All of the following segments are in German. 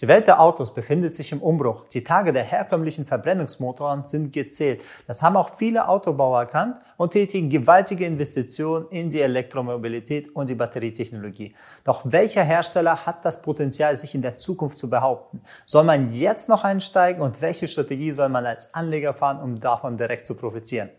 Die Welt der Autos befindet sich im Umbruch. Die Tage der herkömmlichen Verbrennungsmotoren sind gezählt. Das haben auch viele Autobauer erkannt und tätigen gewaltige Investitionen in die Elektromobilität und die Batterietechnologie. Doch welcher Hersteller hat das Potenzial, sich in der Zukunft zu behaupten? Soll man jetzt noch einsteigen und welche Strategie soll man als Anleger fahren, um davon direkt zu profitieren?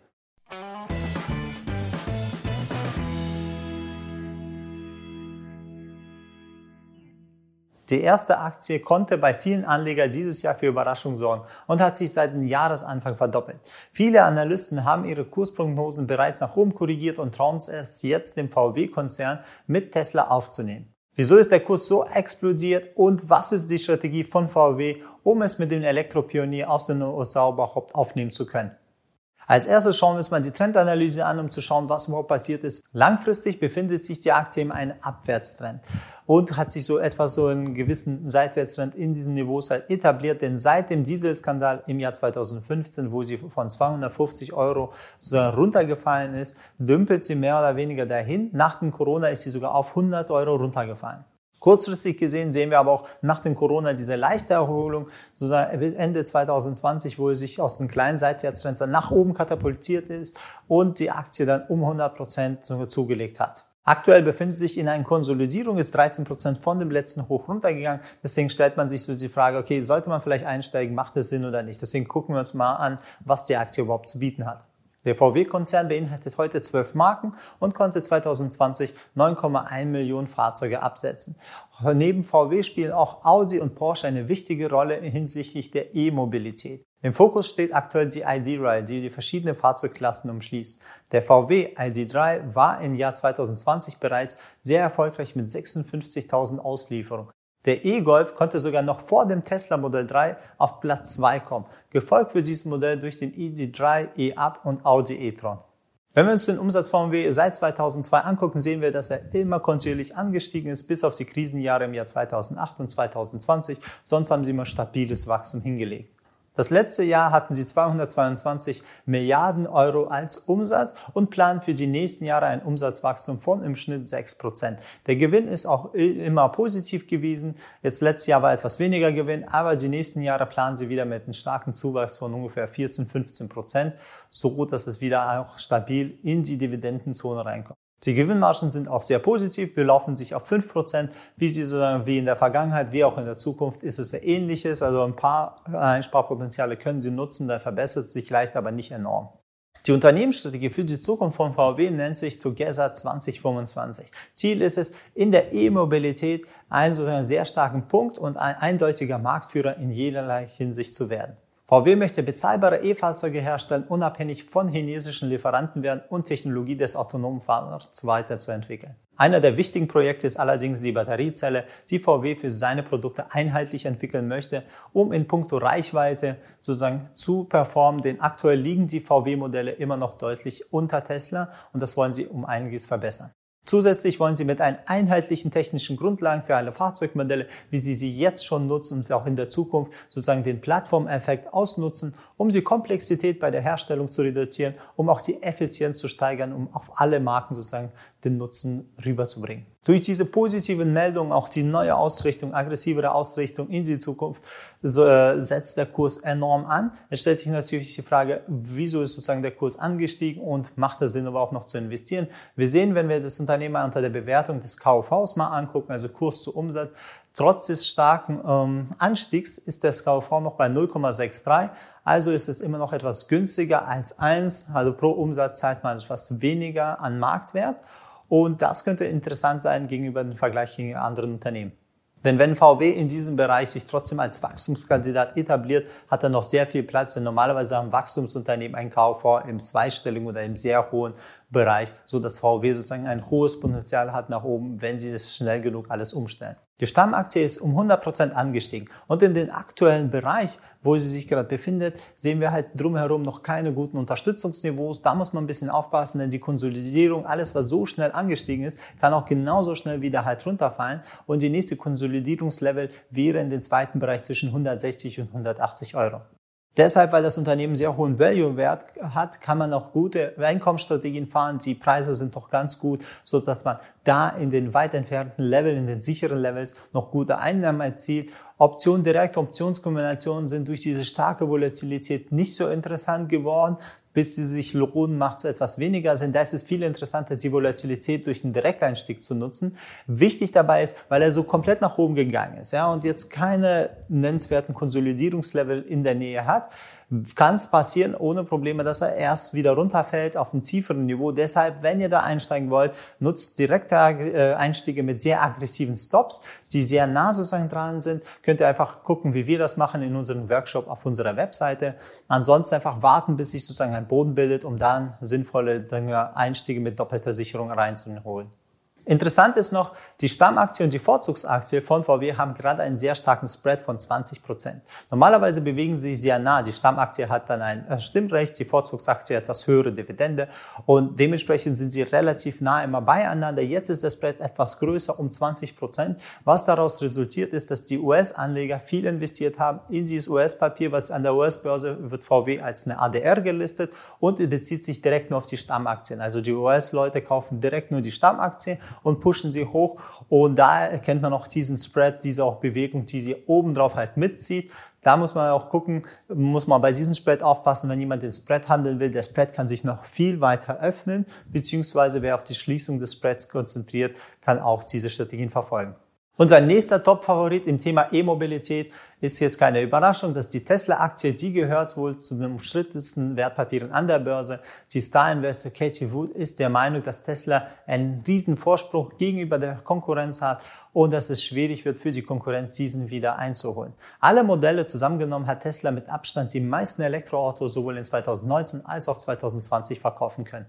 Die erste Aktie konnte bei vielen Anlegern dieses Jahr für Überraschung sorgen und hat sich seit dem Jahresanfang verdoppelt. Viele Analysten haben ihre Kursprognosen bereits nach oben korrigiert und trauen es erst jetzt, den VW-Konzern mit Tesla aufzunehmen. Wieso ist der Kurs so explodiert und was ist die Strategie von VW, um es mit dem Elektropionier aus den USA überhaupt aufnehmen zu können? Als erstes schauen wir uns mal die Trendanalyse an, um zu schauen, was überhaupt passiert ist. Langfristig befindet sich die Aktie in einem Abwärtstrend und hat sich so einen gewissen Seitwärtstrend in diesen Niveaus halt etabliert, denn seit dem Dieselskandal im Jahr 2015, wo sie von 250 € runtergefallen ist, dümpelt sie mehr oder weniger dahin. Nach dem Corona ist sie sogar auf 100 € runtergefallen. Kurzfristig gesehen sehen wir aber auch nach dem Corona diese leichte Erholung, sozusagen Ende 2020, wo es sich aus dem kleinen Seitwärtstrend nach oben katapultiert ist und die Aktie dann um 100% zugelegt hat. Aktuell befindet sich in einer Konsolidierung, ist 13% von dem letzten Hoch runtergegangen. Deswegen stellt man sich so die Frage, okay, sollte man vielleicht einsteigen, macht das Sinn oder nicht? Deswegen gucken wir uns mal an, was die Aktie überhaupt zu bieten hat. Der VW-Konzern beinhaltet heute 12 Marken und konnte 2020 9,1 Millionen Fahrzeuge absetzen. Neben VW spielen auch Audi und Porsche eine wichtige Rolle hinsichtlich der E-Mobilität. Im Fokus steht aktuell die ID.3, die die verschiedenen Fahrzeugklassen umschließt. Der VW ID.3 war im Jahr 2020 bereits sehr erfolgreich mit 56.000 Auslieferungen. Der E-Golf konnte sogar noch vor dem Tesla Modell 3 auf Platz 2 kommen, gefolgt wird dieses Modell durch den ID.3, E-Up und Audi e-tron. Wenn wir uns den Umsatz von VW seit 2002 angucken, sehen wir, dass er immer kontinuierlich angestiegen ist, bis auf die Krisenjahre im Jahr 2008 und 2020, sonst haben sie immer stabiles Wachstum hingelegt. Das letzte Jahr hatten sie 222 Milliarden Euro als Umsatz und planen für die nächsten Jahre ein Umsatzwachstum von im Schnitt 6%. Der Gewinn ist auch immer positiv gewesen. Jetzt letztes Jahr war etwas weniger Gewinn, aber die nächsten Jahre planen sie wieder mit einem starken Zuwachs von ungefähr 14-15%, so gut, dass es wieder auch stabil in die Dividendenzone reinkommt. Die Gewinnmargen sind auch sehr positiv, belaufen sich auf 5%, wie in der Vergangenheit, wie auch in der Zukunft ist es Ähnliches, also ein paar Einsparpotenziale können sie nutzen, da verbessert es sich leicht, aber nicht enorm. Die Unternehmensstrategie für die Zukunft von VW nennt sich Together 2025. Ziel ist es, in der E-Mobilität einen sehr starken Punkt und ein eindeutiger Marktführer in jederlei Hinsicht zu werden. VW möchte bezahlbare E-Fahrzeuge herstellen, unabhängig von chinesischen Lieferanten werden und Technologie des autonomen Fahrens weiterzuentwickeln. Einer der wichtigen Projekte ist allerdings die Batteriezelle, die VW für seine Produkte einheitlich entwickeln möchte, um in puncto Reichweite zu performen, denn aktuell liegen die VW-Modelle immer noch deutlich unter Tesla und das wollen sie um einiges verbessern. Zusätzlich wollen sie mit einem einheitlichen technischen Grundlagen für alle Fahrzeugmodelle, wie sie jetzt schon nutzen und auch in der Zukunft den Plattformeffekt ausnutzen, um die Komplexität bei der Herstellung zu reduzieren, um auch die Effizienz zu steigern, um auf alle Marken den Nutzen rüberzubringen. Durch diese positiven Meldungen, auch die neue Ausrichtung, aggressivere Ausrichtung in die Zukunft, setzt der Kurs enorm an. Es stellt sich natürlich die Frage, wieso ist der Kurs angestiegen und macht es Sinn, überhaupt noch zu investieren? Wir sehen, wenn wir das Unternehmen unter der Bewertung des KUVs mal angucken, also Kurs zu Umsatz, trotz des starken Anstiegs ist das KUV noch bei 0,63, also ist es immer noch etwas günstiger als 1, also pro Umsatz zahlt man etwas weniger an Marktwert. Und das könnte interessant sein gegenüber dem Vergleich gegen anderen Unternehmen. Denn wenn VW in diesem Bereich sich trotzdem als Wachstumskandidat etabliert, hat er noch sehr viel Platz, denn normalerweise haben Wachstumsunternehmen ein KUV im zweistelligen oder im sehr hohen Bereich, sodass VW ein hohes Potenzial hat nach oben, wenn sie das schnell genug alles umstellen. Die Stammaktie ist um 100% angestiegen und in den aktuellen Bereich, wo sie sich gerade befindet, sehen wir drumherum noch keine guten Unterstützungsniveaus. Da muss man ein bisschen aufpassen, denn die Konsolidierung, alles was so schnell angestiegen ist, kann auch genauso schnell wieder runterfallen und die nächste Konsolidierungslevel wäre in den zweiten Bereich zwischen 160 und 180 €. Deshalb, weil das Unternehmen sehr hohen Value-Wert hat, kann man auch gute Einkommensstrategien fahren. Die Preise sind doch ganz gut, sodass man da in den weit entfernten Leveln, in den sicheren Levels noch gute Einnahmen erzielt Optionen, direkte Optionskombinationen sind durch diese starke Volatilität nicht so interessant geworden. Bis sie sich lohnen, macht es etwas weniger Sinn. Da ist es viel interessanter, die Volatilität durch einen Direkteinstieg zu nutzen. Wichtig dabei ist, weil er so komplett nach oben gegangen ist, ja, und jetzt keine nennenswerten Konsolidierungslevel in der Nähe hat, kann es passieren ohne Probleme, dass er erst wieder runterfällt auf ein tieferen Niveau. Deshalb, wenn ihr da einsteigen wollt, nutzt direkte Einstiege mit sehr aggressiven Stops, die sehr nah sozusagen dran sind. Könnt ihr einfach gucken, wie wir das machen in unserem Workshop auf unserer Webseite. Ansonsten einfach warten, bis sich sozusagen ein Boden bildet, um dann sinnvolle Einstiege mit doppelter Sicherung reinzuholen. Interessant ist noch, die Stammaktie und die Vorzugsaktie von VW haben gerade einen sehr starken Spread von 20%. Normalerweise bewegen sie sich sehr nah. Die Stammaktie hat dann ein Stimmrecht, die Vorzugsaktie etwas höhere Dividende und dementsprechend sind sie relativ nah immer beieinander. Jetzt ist der Spread etwas größer, um 20%. Was daraus resultiert ist, dass die US-Anleger viel investiert haben in dieses US-Papier, was an der US-Börse wird VW als eine ADR gelistet und bezieht sich direkt nur auf die Stammaktien. Also die US-Leute kaufen direkt nur die Stammaktien und pushen sie hoch und da erkennt man auch diesen Spread, diese auch Bewegung, die sie obendrauf halt mitzieht. Da muss man auch gucken, muss man bei diesem Spread aufpassen, wenn jemand den Spread handeln will. Der Spread kann sich noch viel weiter öffnen, beziehungsweise wer auf die Schließung des Spreads konzentriert, kann auch diese Strategien verfolgen. Unser nächster Top-Favorit im Thema E-Mobilität ist jetzt keine Überraschung, dass die Tesla-Aktie, die gehört wohl zu den umstrittensten Wertpapieren an der Börse. Die Star-Investor Katie Wood ist der Meinung, dass Tesla einen riesen Vorsprung gegenüber der Konkurrenz hat und dass es schwierig wird für die Konkurrenz, diesen wieder einzuholen. Alle Modelle zusammengenommen hat Tesla mit Abstand die meisten Elektroautos sowohl in 2019 als auch 2020 verkaufen können.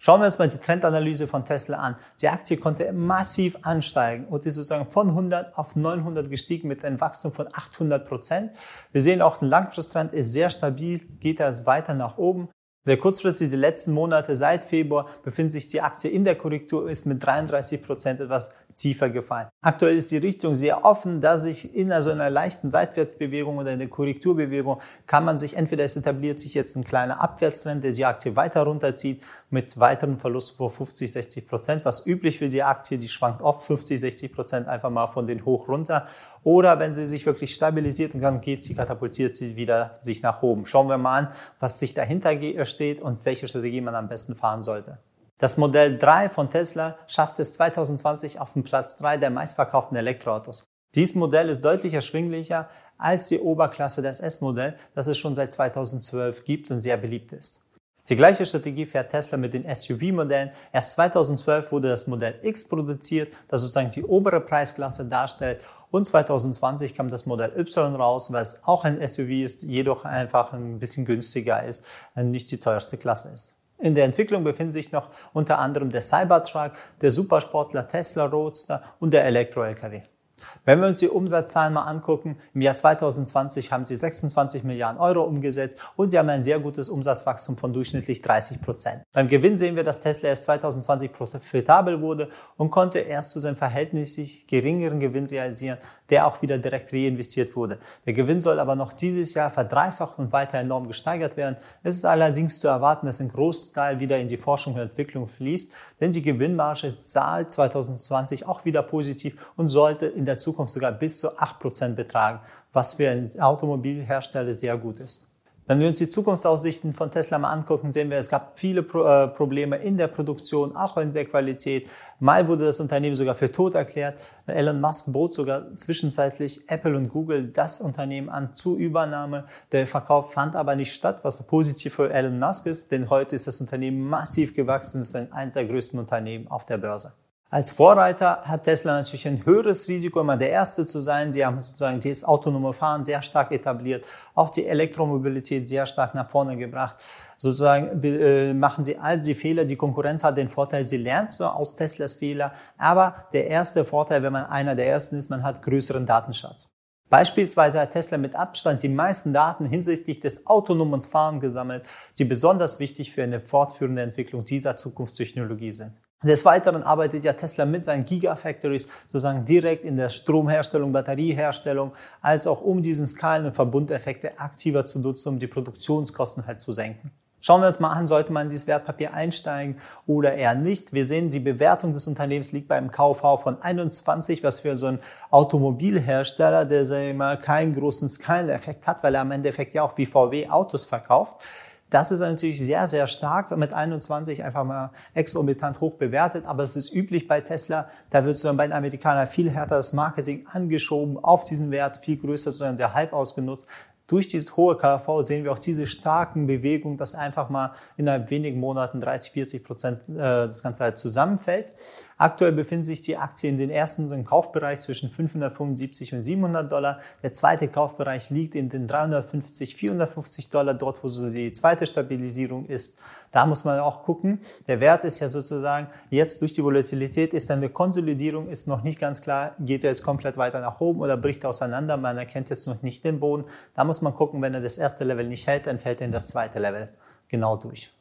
Schauen wir uns mal die Trendanalyse von Tesla an. Die Aktie konnte massiv ansteigen und ist sozusagen von 100 auf 900 gestiegen mit einem Wachstum von 800%. Wir sehen auch, der Langfristtrend ist sehr stabil, geht er weiter nach oben. Der kurzfristige, die letzten Monate seit Februar befindet sich die Aktie in der Korrektur, ist mit 33% etwas tiefer gefallen. Aktuell ist die Richtung sehr offen, da sich in so einer leichten Seitwärtsbewegung oder in der Korrekturbewegung kann man sich, entweder es etabliert sich jetzt ein kleiner Abwärtstrend, der die Aktie weiter runterzieht, mit weiteren Verlusten von 50-60%, was üblich für die Aktie, die schwankt auf 50-60% einfach mal von den Hoch runter. Oder wenn sie sich wirklich stabilisiert, dann geht sie, katapultiert sie wieder sich nach oben. Schauen wir mal an, was sich dahinter steht und welche Strategie man am besten fahren sollte. Das Modell 3 von Tesla schafft es 2020 auf den Platz 3 der meistverkauften Elektroautos. Dieses Modell ist deutlich erschwinglicher als die Oberklasse des S-Modell, das es schon seit 2012 gibt und sehr beliebt ist. Die gleiche Strategie fährt Tesla mit den SUV-Modellen. Erst 2012 wurde das Modell X produziert, das sozusagen die obere Preisklasse darstellt. Und 2020 kam das Modell Y raus, was auch ein SUV ist, jedoch einfach ein bisschen günstiger ist, nicht die teuerste Klasse ist. In der Entwicklung befinden sich noch unter anderem der Cybertruck, der Supersportler Tesla Roadster und der Elektro-LKW. Wenn wir uns die Umsatzzahlen mal angucken, im Jahr 2020 haben sie 26 Milliarden Euro umgesetzt und sie haben ein sehr gutes Umsatzwachstum von durchschnittlich 30%. Beim Gewinn sehen wir, dass Tesla erst 2020 profitabel wurde und konnte erst zu seinem verhältnismäßig geringeren Gewinn realisieren, der auch wieder direkt reinvestiert wurde. Der Gewinn soll aber noch dieses Jahr verdreifacht und weiter enorm gesteigert werden. Es ist allerdings zu erwarten, dass ein Großteil wieder in die Forschung und Entwicklung fließt, denn die Gewinnmarge sah 2020 auch wieder positiv und sollte in der Zukunft sogar bis zu 8% betragen, was für einen Automobilhersteller sehr gut ist. Wenn wir uns die Zukunftsaussichten von Tesla mal angucken, sehen wir, es gab viele Probleme in der Produktion, auch in der Qualität. Mal wurde das Unternehmen sogar für tot erklärt. Elon Musk bot sogar zwischenzeitlich Apple und Google das Unternehmen an zur Übernahme. Der Verkauf fand aber nicht statt, was positiv für Elon Musk ist, denn heute ist das Unternehmen massiv gewachsen, es ist eines der größten Unternehmen auf der Börse. Als Vorreiter hat Tesla natürlich ein höheres Risiko, immer der Erste zu sein. Sie haben sozusagen das autonome Fahren sehr stark etabliert, auch die Elektromobilität sehr stark nach vorne gebracht. Sozusagen machen sie all die Fehler. Die Konkurrenz hat den Vorteil, sie lernt so aus Teslas Fehler. Aber der erste Vorteil, wenn man einer der Ersten ist, man hat größeren Datenschatz. Beispielsweise hat Tesla mit Abstand die meisten Daten hinsichtlich des autonomen Fahrens gesammelt, die besonders wichtig für eine fortführende Entwicklung dieser Zukunftstechnologie sind. Des Weiteren arbeitet ja Tesla mit seinen Gigafactories sozusagen direkt in der Stromherstellung, Batterieherstellung, als auch um diesen Skalen- und Verbundeffekte aktiver zu nutzen, um die Produktionskosten halt zu senken. Schauen wir uns mal an, sollte man in dieses Wertpapier einsteigen oder eher nicht. Wir sehen, die Bewertung des Unternehmens liegt beim KV von 21, was für so einen Automobilhersteller, der sag ich mal, keinen großen Skaleneffekt hat, weil er im Endeffekt ja auch wie VW Autos verkauft. Das ist natürlich sehr, sehr stark, mit 21 einfach mal exorbitant hoch bewertet, aber es ist üblich bei Tesla, da wird sozusagen bei den Amerikanern viel härter das Marketing angeschoben, auf diesen Wert viel größer sozusagen der Hype ausgenutzt. Durch dieses hohe KV sehen wir auch diese starken Bewegungen, dass einfach mal innerhalb wenigen Monaten 30-40% das Ganze halt zusammenfällt. Aktuell befinden sich die Aktien in den ersten Kaufbereich zwischen $575 und $700. Der zweite Kaufbereich liegt in den $350, $450, dort wo so die zweite Stabilisierung ist. Da muss man auch gucken, der Wert ist ja sozusagen jetzt durch die Volatilität, ist dann eine Konsolidierung, ist noch nicht ganz klar, geht er jetzt komplett weiter nach oben oder bricht er auseinander, man erkennt jetzt noch nicht den Boden. Da muss man gucken, wenn er das erste Level nicht hält, dann fällt er in das zweite Level genau durch.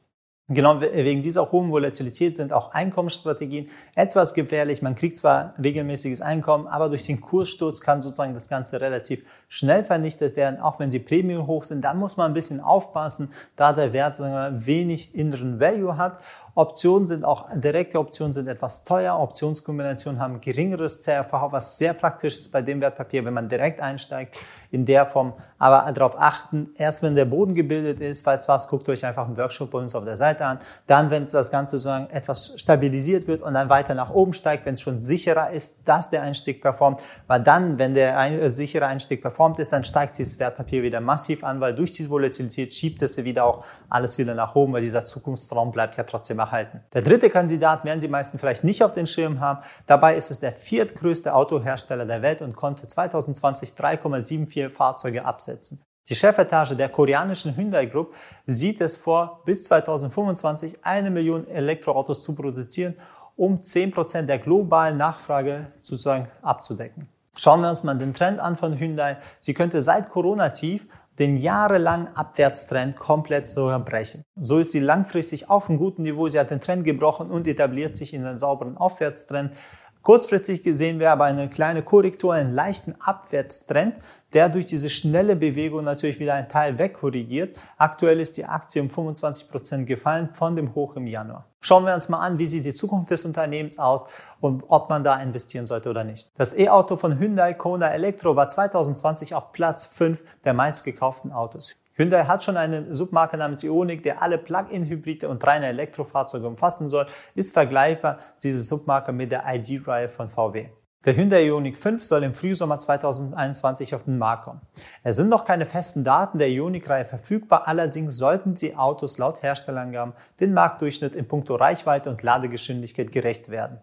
Genau wegen dieser hohen Volatilität sind auch Einkommensstrategien etwas gefährlich. Man kriegt zwar regelmäßiges Einkommen, aber durch den Kurssturz kann sozusagen das Ganze relativ schnell vernichtet werden. Auch wenn die Prämien hoch sind, dann muss man ein bisschen aufpassen, da der Wert sozusagen wenig inneren Value hat. Optionen sind auch, direkte Optionen sind etwas teuer, Optionskombinationen haben geringeres CRV, was sehr praktisch ist bei dem Wertpapier, wenn man direkt einsteigt in der Form. Aber darauf achten, erst wenn der Boden gebildet ist, falls was, guckt euch einfach einen Workshop bei uns auf der Seite an. Dann, wenn das Ganze sozusagen etwas stabilisiert wird und dann weiter nach oben steigt, wenn es schon sicherer ist, dass der Einstieg performt, weil dann, wenn der sichere Einstieg performt ist, dann steigt dieses Wertpapier wieder massiv an, weil durch diese Volatilität schiebt es wieder auch alles wieder nach oben, weil dieser Zukunftstraum bleibt ja trotzdem erhalten. Der dritte Kandidat werden Sie meisten vielleicht nicht auf den Schirm haben. Dabei ist es der viertgrößte Autohersteller der Welt und konnte 2020 3,74 Fahrzeuge absetzen. Die Chefetage der koreanischen Hyundai Group sieht es vor, bis 2025 1 Million Elektroautos zu produzieren, um 10% der globalen Nachfrage sozusagen abzudecken. Schauen wir uns mal den Trend an von Hyundai. Sie könnte seit Corona-Tief den jahrelangen Abwärtstrend komplett zu brechen. So ist sie langfristig auf einem guten Niveau. Sie hat den Trend gebrochen und etabliert sich in einen sauberen Aufwärtstrend. Kurzfristig sehen wir aber eine kleine Korrektur, einen leichten Abwärtstrend, der durch diese schnelle Bewegung natürlich wieder einen Teil wegkorrigiert. Aktuell ist die Aktie um 25% gefallen von dem Hoch im Januar. Schauen wir uns mal an, wie sieht die Zukunft des Unternehmens aus und ob man da investieren sollte oder nicht. Das E-Auto von Hyundai Kona Elektro war 2020 auf Platz 5 der meistgekauften Autos. Hyundai hat schon eine Submarke namens Ioniq, der alle Plug-in-Hybride und reine Elektrofahrzeuge umfassen soll, ist vergleichbar diese Submarke mit der ID-Reihe von VW. Der Hyundai Ioniq 5 soll im Frühsommer 2021 auf den Markt kommen. Es sind noch keine festen Daten der Ioniq-Reihe verfügbar, allerdings sollten die Autos laut Herstellerangaben den Marktdurchschnitt in puncto Reichweite und Ladegeschwindigkeit gerecht werden.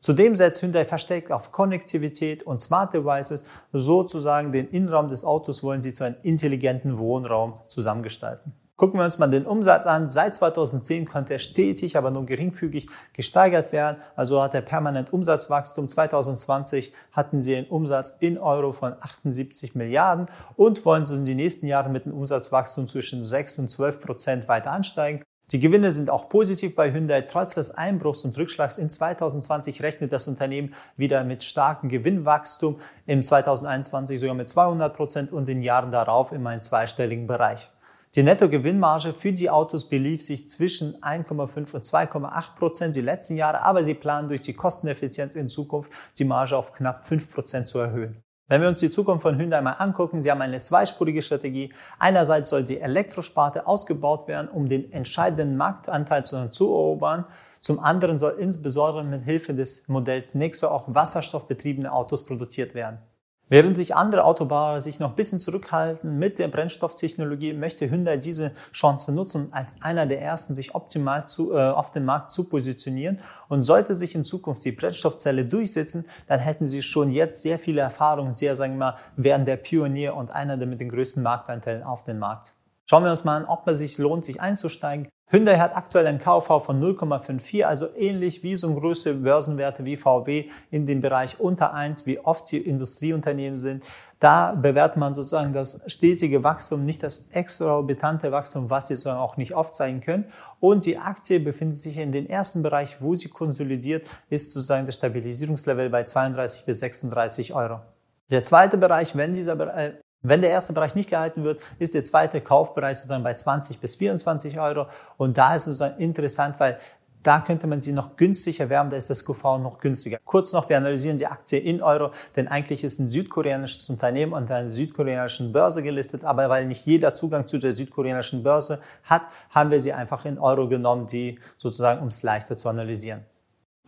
Zudem setzt Hyundai verstärkt auf Konnektivität und Smart Devices, sozusagen den Innenraum des Autos wollen sie zu einem intelligenten Wohnraum zusammengestalten. Gucken wir uns mal den Umsatz an. Seit 2010 konnte er stetig, aber nur geringfügig gesteigert werden. Also hat er permanent Umsatzwachstum. 2020 hatten sie einen Umsatz in Euro von 78 Milliarden und wollen so in den nächsten Jahren mit einem Umsatzwachstum zwischen 6% und 12% weiter ansteigen. Die Gewinne sind auch positiv bei Hyundai. Trotz des Einbruchs und Rückschlags in 2020 rechnet das Unternehmen wieder mit starkem Gewinnwachstum, im 2021 sogar mit 200% und in den Jahren darauf immer im zweistelligen Bereich. Die Nettogewinnmarge für die Autos belief sich zwischen 1,5% und 2,8% die letzten Jahre, aber sie planen durch die Kosteneffizienz in Zukunft die Marge auf knapp 5% zu erhöhen. Wenn wir uns die Zukunft von Hyundai mal angucken, sie haben eine zweispurige Strategie. Einerseits soll die Elektrosparte ausgebaut werden, um den entscheidenden Marktanteil zu erobern. Zum anderen soll insbesondere mit Hilfe des Modells Nexo auch wasserstoffbetriebene Autos produziert werden. Während sich andere Autobauer sich noch ein bisschen zurückhalten mit der Brennstofftechnologie, möchte Hyundai diese Chance nutzen und als einer der ersten sich optimal auf den Markt zu positionieren. Und sollte sich in Zukunft die Brennstoffzelle durchsetzen, dann hätten sie schon jetzt sehr viele Erfahrungen, wären der Pionier und einer der mit den größten Marktanteilen auf dem Markt. Schauen wir uns mal an, ob es sich lohnt, sich einzusteigen. Hyundai hat aktuell ein KV von 0,54, also ähnlich wie so große Börsenwerte wie VW in dem Bereich unter 1, wie oft die Industrieunternehmen sind. Da bewertet man sozusagen das stetige Wachstum, nicht das exorbitante Wachstum, was sie sozusagen auch nicht oft sein können. Und die Aktie befindet sich in den ersten Bereich, wo sie konsolidiert, ist sozusagen das Stabilisierungslevel bei 32 bis 36 Euro. Der zweite Bereich, wenn dieser Wenn der erste Bereich nicht gehalten wird, ist der zweite Kaufbereich sozusagen bei 20 bis 24 Euro. Und da ist es sozusagen interessant, weil da könnte man sie noch günstig erwerben, da ist das QV noch günstiger. Kurz noch, wir analysieren die Aktie in Euro, denn eigentlich ist ein südkoreanisches Unternehmen an der südkoreanischen Börse gelistet, aber weil nicht jeder Zugang zu der südkoreanischen Börse hat, haben wir sie einfach in Euro genommen, die sozusagen, um es leichter zu analysieren.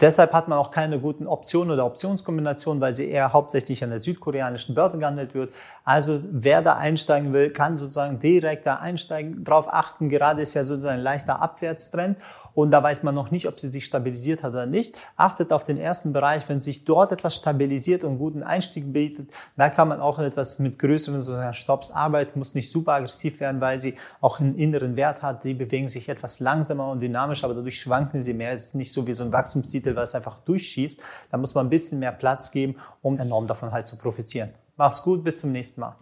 Deshalb hat man auch keine guten Optionen oder Optionskombinationen, weil sie eher hauptsächlich an der südkoreanischen Börse gehandelt wird. Also wer da einsteigen will, kann sozusagen direkt da einsteigen, drauf achten. Gerade ist ja sozusagen ein leichter Abwärtstrend und da weiß man noch nicht, ob sie sich stabilisiert hat oder nicht. Achtet auf den ersten Bereich, wenn sich dort etwas stabilisiert und guten Einstieg bietet, da kann man auch etwas mit größeren sozusagen Stops arbeiten, muss nicht super aggressiv werden, weil sie auch einen inneren Wert hat. Sie bewegen sich etwas langsamer und dynamisch, aber dadurch schwanken sie mehr. Es ist nicht so wie so ein Wachstumstitel, was einfach durchschießt. Da muss man ein bisschen mehr Platz geben, um enorm davon halt zu profitieren. Mach's gut, bis zum nächsten Mal.